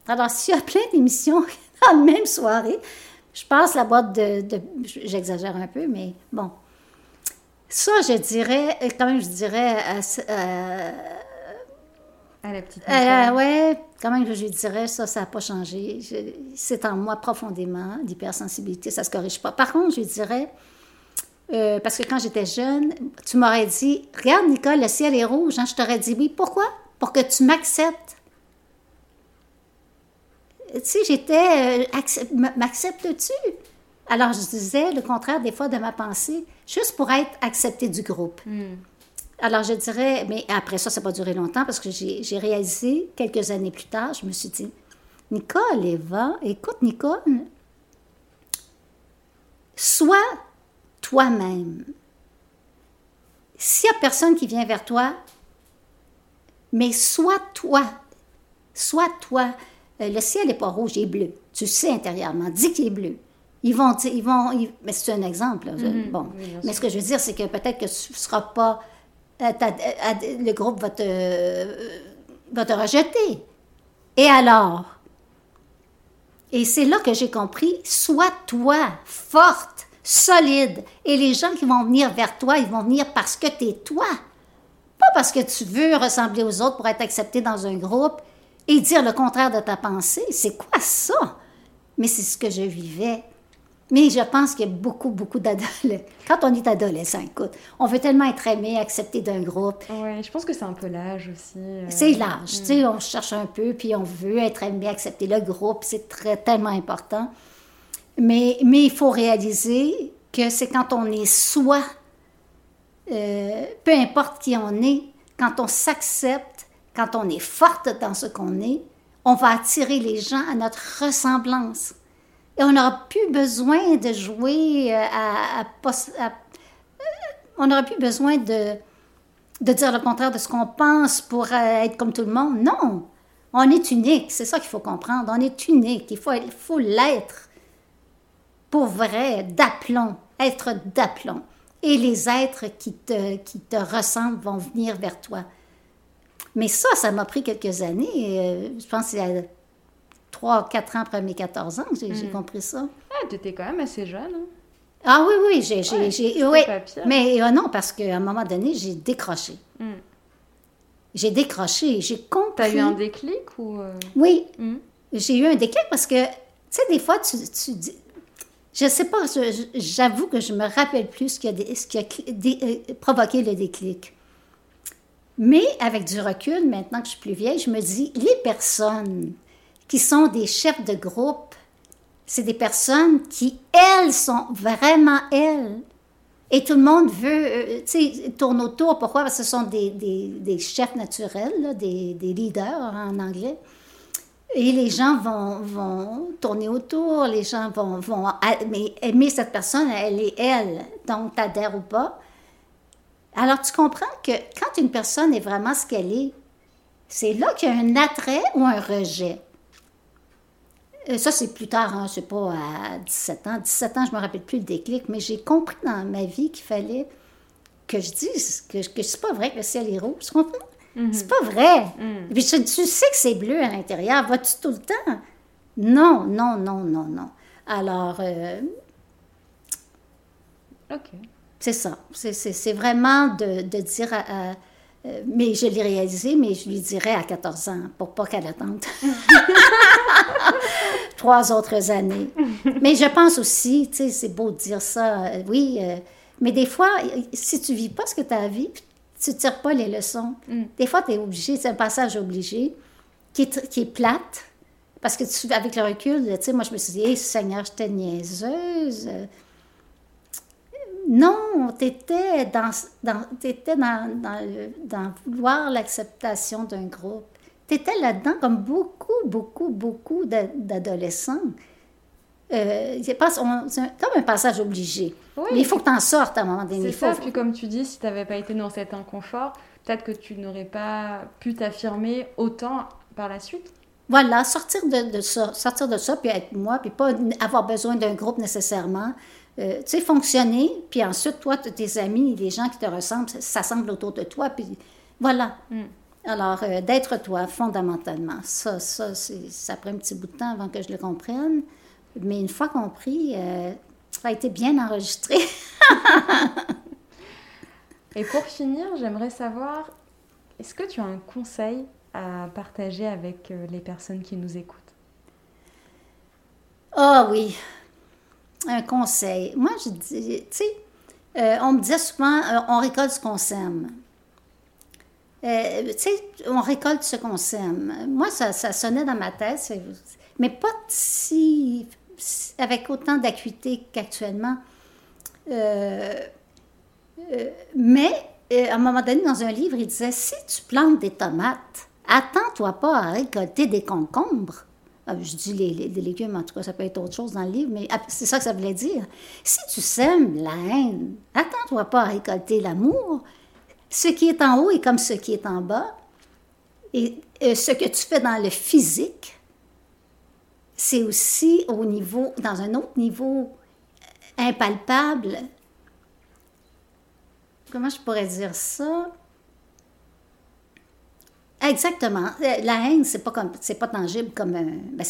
Alors, s'il y a plein d'émissions dans la même soirée, je passe la boîte j'exagère un peu, mais bon... Ça, je dirais, quand même, à la petite Nicole. Oui, quand même, je dirais, ça n'a pas changé. C'est en moi profondément, l'hypersensibilité, ça ne se corrige pas. Par contre, je dirais, parce que quand j'étais jeune, tu m'aurais dit, regarde, Nicole, le ciel est rouge. Hein? Je t'aurais dit, oui, pourquoi? Pour que tu m'acceptes. tu sais, j'étais, m'acceptes-tu? Alors, je disais le contraire des fois de ma pensée, juste pour être acceptée du groupe. Mm. Alors, je dirais, mais après ça, ça n'a pas duré longtemps parce que j'ai réalisé quelques années plus tard, je me suis dit, Nicole, Eva, écoute, Nicole, sois toi-même. S'il n'y a personne qui vient vers toi, mais sois toi. Sois toi. Le ciel n'est pas rouge, il est bleu. Tu sais intérieurement, dis qu'il est bleu. Ils vont mais c'est un exemple. Là. Mm-hmm. Bon. Oui, mais ce que je veux dire, c'est que peut-être que tu ne seras pas... le groupe va te rejeter. Et alors? Et c'est là que j'ai compris, sois toi, forte, solide. Et les gens qui vont venir vers toi, ils vont venir parce que t'es toi. Pas parce que tu veux ressembler aux autres pour être accepté dans un groupe et dire le contraire de ta pensée. C'est quoi ça? Mais c'est ce que je vivais. Mais je pense qu'il y a beaucoup, beaucoup d'adolescents. Quand on est adolescent, écoute, on veut tellement être aimé, accepté d'un groupe. Oui, je pense que c'est un peu l'âge aussi. C'est l'âge, tu sais, on cherche un peu, puis on veut être aimé, accepter le groupe, c'est tellement important. Mais il faut réaliser que c'est quand on est soi, peu importe qui on est, quand on s'accepte, quand on est forte dans ce qu'on est, on va attirer les gens à notre ressemblance. Et on n'aura plus besoin de jouer on n'aura plus besoin de dire le contraire de ce qu'on pense pour être comme tout le monde. Non! On est unique. C'est ça qu'il faut comprendre. On est unique. Il faut l'être pour vrai, d'aplomb. Être d'aplomb. Et les êtres qui te ressemblent vont venir vers toi. Mais ça m'a pris quelques années. Je pense que c'est 3-4 ans après mes 14 ans, j'ai compris ça. Ah, tu étais quand même assez jeune. Hein? Ah oui, j'ai papier. Mais non, parce qu'à un moment donné, j'ai décroché. Mm. J'ai compris. T'as eu un déclic ou... Oui, j'ai eu un déclic parce que, tu sais, des fois, tu dis... Je sais pas, j'avoue que je me rappelle plus ce qui a provoqué le déclic. Mais avec du recul, maintenant que je suis plus vieille, je me dis, les personnes... qui sont des chefs de groupe, c'est des personnes qui, elles, sont vraiment elles. Et tout le monde veut, tu sais, tourne autour. Pourquoi? Parce que ce sont des chefs naturels, là, des leaders en anglais. Et les gens vont tourner autour, les gens vont aimer cette personne, elle est elle, donc t'adhères ou pas. Alors, tu comprends que quand une personne est vraiment ce qu'elle est, c'est là qu'il y a un attrait ou un rejet. Ça, c'est plus tard, hein, je ne sais pas, à 17 ans. 17 ans, je ne me rappelle plus le déclic, mais j'ai compris dans ma vie qu'il fallait que je dise que c'est pas vrai que le ciel est rouge, tu comprends? Mm-hmm. C'est pas vrai! Mm. Puis, tu sais que c'est bleu à l'intérieur, vas-tu tout le temps? Non. Alors, OK. C'est ça. C'est vraiment de dire à mais je l'ai réalisé, mais je lui dirais à 14 ans, pour pas qu'elle attende 3 autres années. Mais je pense aussi, tu sais, c'est beau de dire ça, oui, mais des fois, si tu vis pas ce que tu as à vivre, tu tires pas les leçons. Mm. Des fois, tu es obligé, c'est un passage obligé, qui est plate, parce que avec le recul, tu sais, moi, je me suis dit, hey, Seigneur, j'étais niaiseuse. Non, t'étais dans vouloir l'acceptation d'un groupe. T'étais là-dedans comme beaucoup d'adolescents. C'est comme un passage obligé. Oui, mais il faut que t'en sortes à un moment donné. C'est ça, puis comme tu dis, si t'avais pas été dans cet inconfort, peut-être que tu n'aurais pas pu t'affirmer autant par la suite. Voilà, sortir de ça, puis être moi, puis pas avoir besoin d'un groupe nécessairement. Tu sais, fonctionner, puis ensuite, toi, tes amis, les gens qui te ressemblent, s'assemblent autour de toi, puis voilà. Mm. Alors, d'être toi, fondamentalement, ça prend un petit bout de temps avant que je le comprenne, mais une fois compris, ça a été bien enregistré. Et pour finir, j'aimerais savoir, est-ce que tu as un conseil à partager avec les personnes qui nous écoutent? Ah oui! Un conseil. Moi, je dis, tu sais, on me disait souvent, on récolte ce qu'on sème. Tu sais, on récolte ce qu'on sème. Moi, ça sonnait dans ma tête, mais pas si avec autant d'acuité qu'actuellement. Mais à un moment donné, dans un livre, il disait, si tu plantes des tomates, attends-toi pas à récolter des concombres. Je dis les légumes, en tout cas, ça peut être autre chose dans le livre, mais c'est ça que ça voulait dire. Si tu sèmes la haine, attends-toi pas à récolter l'amour. Ce qui est en haut est comme ce qui est en bas. Et ce que tu fais dans le physique, c'est aussi au niveau, dans un autre niveau impalpable. Comment je pourrais dire ça? Exactement. La haine, c'est pas tangible comme un... Ben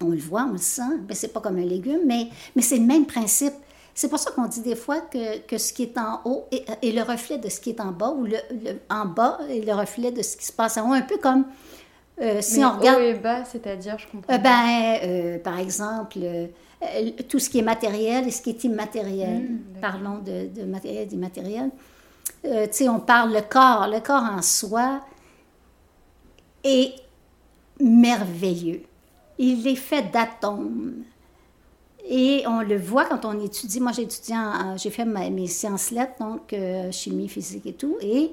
on le voit, on le sent, mais c'est pas comme un légume, mais c'est le même principe. C'est pour ça qu'on dit des fois que ce qui est en haut est le reflet de ce qui est en bas, ou le en bas est le reflet de ce qui se passe en haut, un peu comme si mais on regarde... haut et bas, c'est-à-dire, je comprends par exemple, tout ce qui est matériel et ce qui est immatériel. Parlons de matériel et d'immatériel. Tu sais, on parle le corps en soi... est merveilleux. Il est fait d'atomes. Et on le voit quand on étudie. Moi, j'ai fait mes sciences lettres, donc chimie, physique et tout, et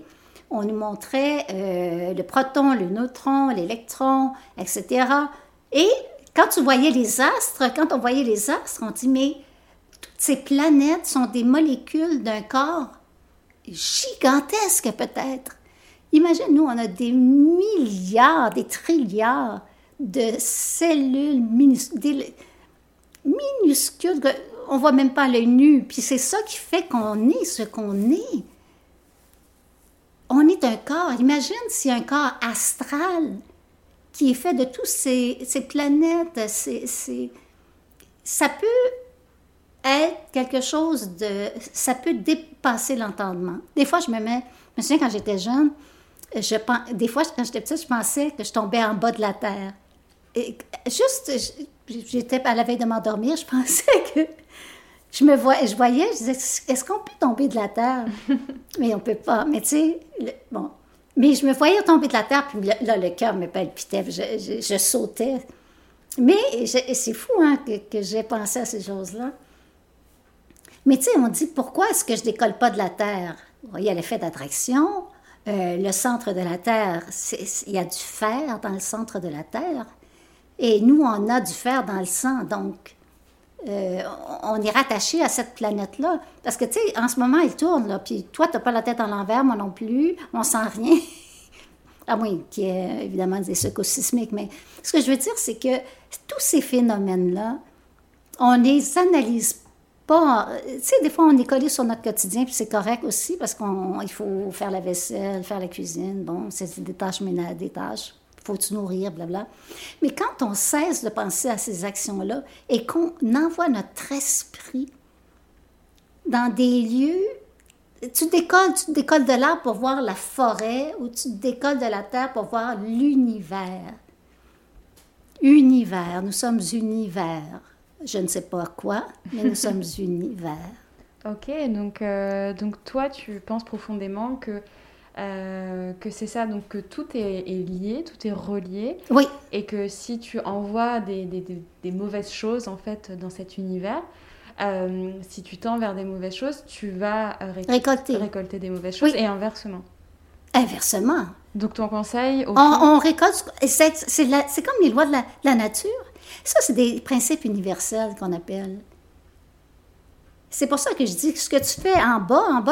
on nous montrait le proton, le neutron, l'électron, etc. Et quand tu voyais les astres, quand on voyait les astres, on dit, mais toutes ces planètes sont des molécules d'un corps gigantesque peut-être. Imagine, nous, on a des milliards, des trilliards de cellules minuscules qu'on ne voit même pas à l'œil nu. Puis c'est ça qui fait qu'on est ce qu'on est. On est un corps. Imagine si un corps astral qui est fait de toutes ces planètes, ça peut être quelque chose de... Ça peut dépasser l'entendement. Des fois, je me souviens, quand j'étais jeune, des fois, quand j'étais petite, je pensais que je tombais en bas de la terre. Et juste, j'étais à la veille de m'endormir, je pensais que... Je voyais, je disais, est-ce qu'on peut tomber de la terre? Mais on peut pas. Mais tu sais, bon. Mais je me voyais tomber de la terre, puis là, le cœur me palpitait, je sautais. Mais c'est fou, hein, que j'ai pensé à ces choses-là. Mais tu sais, on dit, pourquoi est-ce que je décolle pas de la terre? Il y a l'effet d'attraction. Le centre de la Terre, il y a du fer dans le centre de la Terre. Et nous, on a du fer dans le sang. Donc, on est rattaché à cette planète-là. Parce que, tu sais, en ce moment, elle tourne, là. Puis toi, tu n'as pas la tête à l'envers, moi non plus. On sent rien. Ah oui, qu'il y ait évidemment des secousses sismiques. Mais ce que je veux dire, c'est que tous ces phénomènes-là, on les analyse pas, tu sais, des fois, on est collé sur notre quotidien, puis c'est correct aussi, parce qu'il faut faire la vaisselle, faire la cuisine, bon, c'est des tâches ménagères, des tâches, faut-tu nourrir, blabla. Mais quand on cesse de penser à ces actions-là et qu'on envoie notre esprit dans des lieux, tu décolles de l'arbre pour voir la forêt, ou tu décolles de la terre pour voir l'univers. Univers, nous sommes univers. Je ne sais pas quoi, mais nous sommes univers. OK, donc toi, tu penses profondément que c'est ça, donc que tout est lié, tout est relié. Oui. Et que si tu envoies des mauvaises choses, en fait, dans cet univers, si tu tends vers des mauvaises choses, tu vas récolter des mauvaises choses, oui. Et inversement. Inversement. Donc ton conseil... On récolte... C'est comme les lois de la nature. Ça, c'est des principes universels qu'on appelle. C'est pour ça que je dis que ce que tu fais en bas,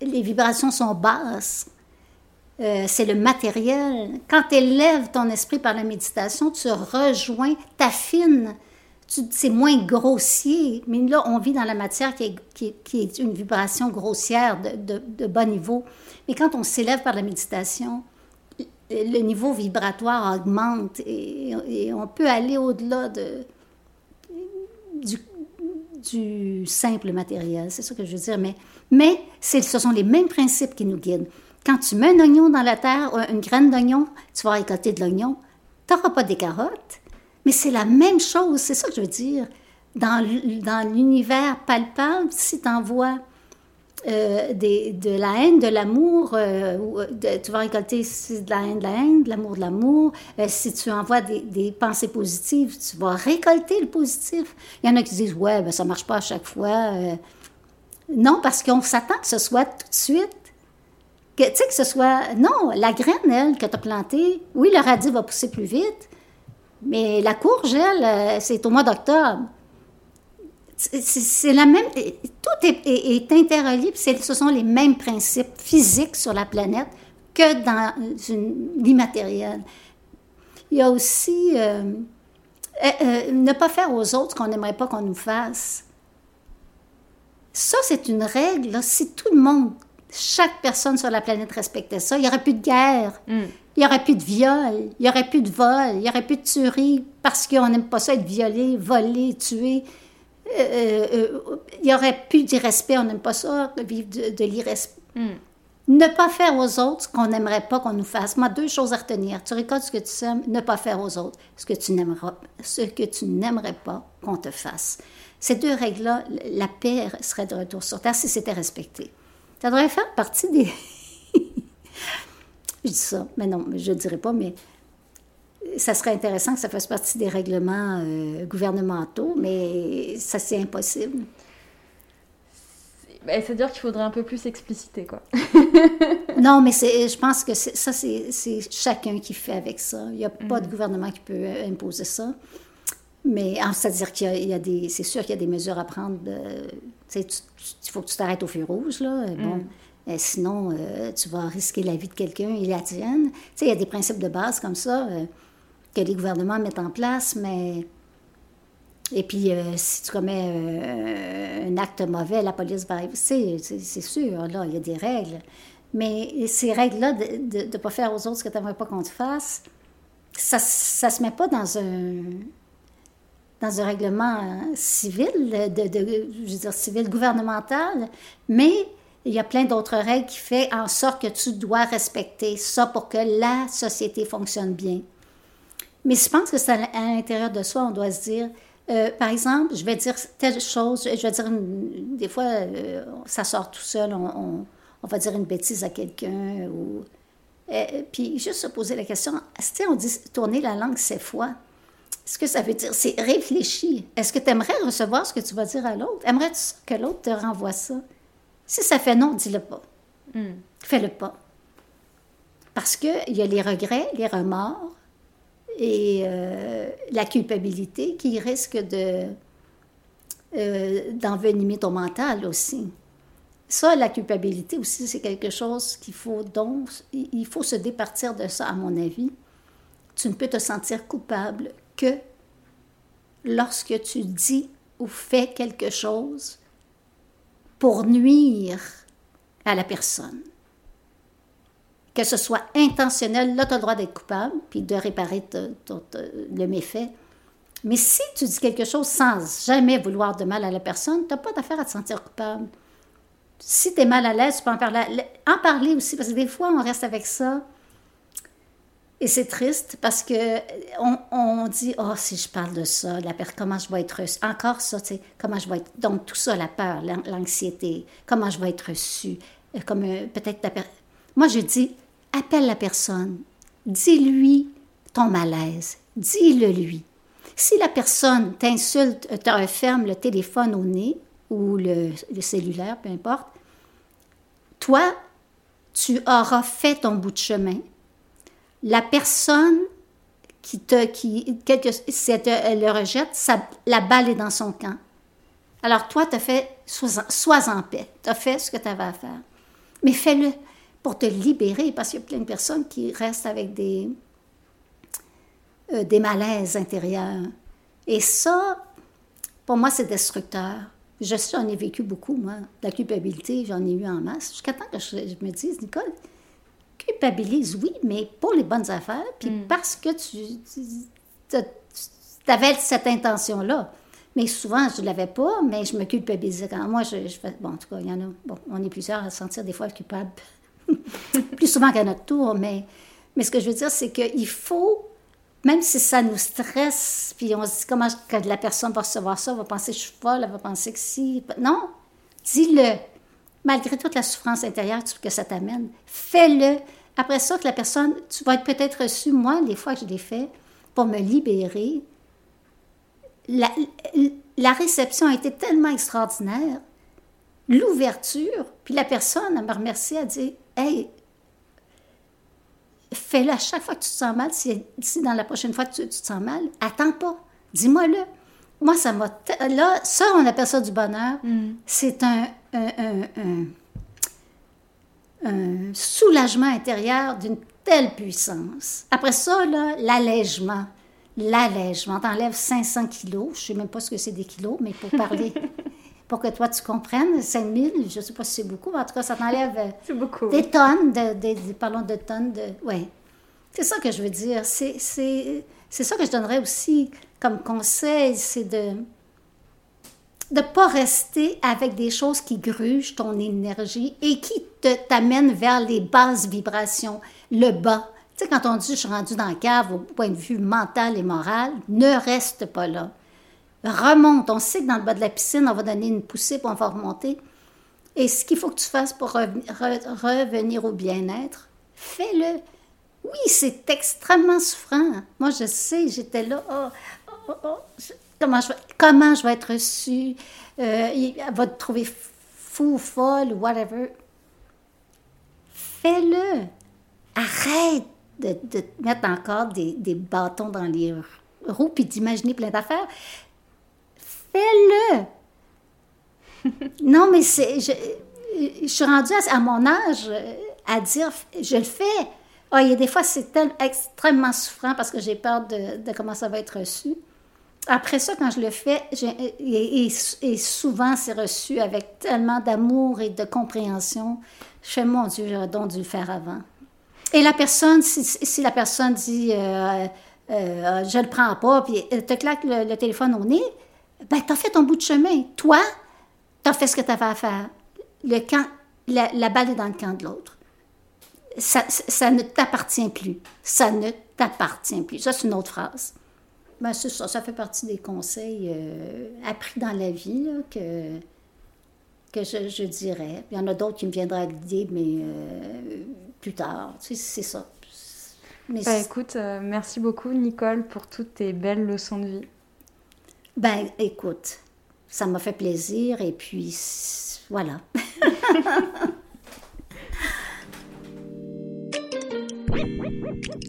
les vibrations sont basses. C'est le matériel. Quand tu élèves ton esprit par la méditation, tu rejoins, t'affines. C'est moins grossier. Mais là, on vit dans la matière qui est une vibration grossière de bas niveau. Mais quand on s'élève par la méditation... Le niveau vibratoire augmente et on peut aller au-delà du simple matériel. C'est ça que je veux dire. Mais ce sont les mêmes principes qui nous guident. Quand tu mets un oignon dans la terre, une graine d'oignon, tu vas récolter de l'oignon. Tu n'auras pas des carottes, mais c'est la même chose. C'est ça que je veux dire. Dans l'univers palpable, si tu envoies de la haine, de l'amour, tu vas récolter de la haine, de l'amour, de l'amour. Si tu envoies des pensées positives, tu vas récolter le positif. Il y en a qui disent « Ouais, ben, ça ne marche pas à chaque fois. » Non, parce qu'on s'attend que ce soit tout de suite. Tu sais, que ce soit... Non, la graine, elle, que tu as plantée, oui, le radis va pousser plus vite, mais la courge, elle, c'est au mois d'octobre. C'est la même... Tout est interrelié, puis ce sont les mêmes principes physiques sur la planète que dans l'immatériel. Il y a aussi ne pas faire aux autres ce qu'on n'aimerait pas qu'on nous fasse. Ça, c'est une règle, là. Si tout le monde, chaque personne sur la planète respectait ça, il n'y aurait plus de guerre, il n'y aurait plus de viol, il n'y aurait plus de vol, il n'y aurait plus de tuerie, parce qu'on n'aime pas ça être violé, volé, tué. Il n'y aurait plus d'irrespect, on n'aime pas ça, vivre de l'irrespect. Ne pas faire aux autres ce qu'on n'aimerait pas qu'on nous fasse. Moi, deux choses à retenir. Tu récoltes ce que tu sèmes, ne pas faire aux autres ce que tu n'aimerais pas qu'on te fasse. Ces deux règles-là, la paix serait de retour sur Terre si c'était respecté. Ça devrait faire partie des... Je dis ça, mais non, je ne dirais pas, mais... Ça serait intéressant que ça fasse partie des règlements gouvernementaux, mais ça, c'est impossible. C'est-à-dire qu'il faudrait un peu plus expliciter, quoi. Non, mais je pense que c'est chacun qui fait avec ça. Il n'y a pas de gouvernement qui peut imposer ça. Mais c'est-à-dire c'est sûr qu'il y a des mesures à prendre. Il faut que tu t'arrêtes au feu rouge, là. Bon. Sinon, tu vas risquer la vie de quelqu'un et la tienne. Tu sais, il y a des principes de base comme ça... que les gouvernements mettent en place, mais... Et puis, si tu commets un acte mauvais, la police va arriver. C'est sûr, là, il y a des règles. Mais ces règles-là, de ne pas faire aux autres ce que tu n'aimerais pas qu'on te fasse, ça se met pas dans un règlement civil, civil gouvernemental, mais il y a plein d'autres règles qui font en sorte que tu dois respecter ça pour que la société fonctionne bien. Mais je pense que c'est à l'intérieur de soi, on doit se dire, par exemple, je vais dire telle chose, je vais dire, des fois, ça sort tout seul, on va dire une bêtise à quelqu'un, ou... puis juste se poser la question, tu sais, on dit tourner la langue 7 fois. Ce que ça veut dire, c'est réfléchir. Est-ce que tu aimerais recevoir ce que tu vas dire à l'autre? Aimerais-tu que l'autre te renvoie ça? Si ça fait non, dis-le pas. Fais-le pas. Parce qu'il y a les regrets, les remords, et la culpabilité qui risque d'envenimer ton mental aussi. Ça, la culpabilité aussi, c'est quelque chose qu'il faut donc... Il faut se départir de ça, à mon avis. Tu ne peux te sentir coupable que lorsque tu dis ou fais quelque chose pour nuire à la personne. Que ce soit intentionnel, là, tu as le droit d'être coupable, puis de réparer le méfait. Mais si tu dis quelque chose sans jamais vouloir de mal à la personne, tu n'as pas d'affaire à te sentir coupable. Si tu es mal à l'aise, tu peux en parler aussi, parce que des fois, on reste avec ça. Et c'est triste, parce qu'on dit, « Oh, si je parle de ça, comment je vais être reçue? » Encore ça, tu sais, comment je vais être... Donc, tout ça, la peur, l'anxiété, comment je vais être reçue, comme peut-être ta personne... Moi, je dis, appelle la personne, dis-lui ton malaise, dis-le-lui. Si la personne t'insulte, te referme le téléphone au nez ou le cellulaire, peu importe, toi, tu auras fait ton bout de chemin. La personne si elle le rejette, la balle est dans son camp. Alors toi, sois en paix, tu as fait ce que tu avais à faire. Mais fais-le. Pour te libérer, parce qu'il y a plein de personnes qui restent avec des malaises intérieurs. Et ça, pour moi, c'est destructeur. J'en ai vécu beaucoup, moi. La culpabilité, j'en ai eu en masse. Jusqu'à temps que je me dise, Nicole, culpabilise, oui, mais pour les bonnes affaires, puis parce que tu avais cette intention-là. Mais souvent, je ne l'avais pas, mais je me culpabilisais quand moi, en tout cas, il y en a... Bon, on est plusieurs à se sentir des fois culpables. Plus souvent qu'à notre tour, mais ce que je veux dire, c'est qu'il faut, même si ça nous stresse, puis on se dit comment quand la personne va recevoir ça, elle va penser que je suis folle, elle va penser que si... Non, dis-le. malgré toute la souffrance intérieure que ça t'amène, fais-le. Après ça, que la personne, tu vas être peut-être reçue, moi, les fois que je l'ai fait, pour me libérer, la réception a été tellement extraordinaire, l'ouverture, puis la personne, elle me remercie, elle dit « Hey, fais-le à chaque fois que tu te sens mal, si dans la prochaine fois que tu te sens mal, attends pas, dis-moi-le. » Moi, ça m'a... Là, ça, on appelle ça du bonheur. Mm. C'est un soulagement intérieur d'une telle puissance. Après ça, là, l'allègement. L'allègement. T'enlèves 500 kilos. Je ne sais même pas ce que c'est des kilos, mais pour parler... pour que toi, tu comprennes, 5000, je ne sais pas si c'est beaucoup, mais en tout cas, ça t'enlève des tonnes de... Oui. C'est ça que je veux dire. C'est ça que je donnerais aussi comme conseil, c'est de ne pas rester avec des choses qui grugent ton énergie et qui t'amènent vers les basses vibrations, le bas. Tu sais, quand on dit « je suis rendue dans la cave » au point de vue mental et moral, ne reste pas là. Remonte. On sait que dans le bas de la piscine, on va donner une poussée puis on va remonter. Et ce qu'il faut que tu fasses pour revenir au bien-être, fais-le. Oui, c'est extrêmement souffrant. Moi, je sais, j'étais là, comment je vais être reçue? Elle va te trouver fou, folle, whatever. Fais-le. Arrête de te mettre encore des bâtons dans les roues puis d'imaginer plein d'affaires. Fais-le. Non, mais je suis rendue à mon âge à dire, je le fais. Oh, il y a des fois, c'est extrêmement souffrant parce que j'ai peur de comment ça va être reçu. Après ça, quand je le fais, et souvent, c'est reçu avec tellement d'amour et de compréhension. Je fais, mon Dieu, j'aurais donc dû le faire avant. Et la personne, si la personne dit, je le prends pas, puis elle te claque le téléphone au nez, bien, t'as fait ton bout de chemin. Toi, t'as fait ce que t'avais à faire. Le camp, la balle est dans le camp de l'autre. Ça ne t'appartient plus. Ça ne t'appartient plus. Ça, c'est une autre phrase. Ben, c'est ça. Ça fait partie des conseils appris dans la vie là, que je dirais. Il y en a d'autres qui me viendraient à l'idée, mais plus tard. Tu sais, c'est ça. Mais écoute, merci beaucoup, Nicole, pour toutes tes belles leçons de vie. Ben, écoute, ça m'a fait plaisir et puis voilà.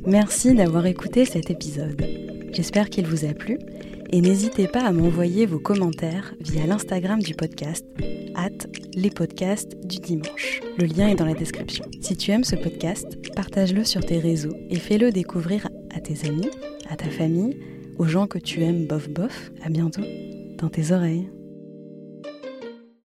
Merci d'avoir écouté cet épisode. J'espère qu'il vous a plu et n'hésitez pas à m'envoyer vos commentaires via l'Instagram du podcast @lespodcastsdudimanche. Le lien est dans la description. Si tu aimes ce podcast, partage-le sur tes réseaux et fais-le découvrir à tes amis, à ta famille, aux gens que tu aimes bof bof. À bientôt dans tes oreilles.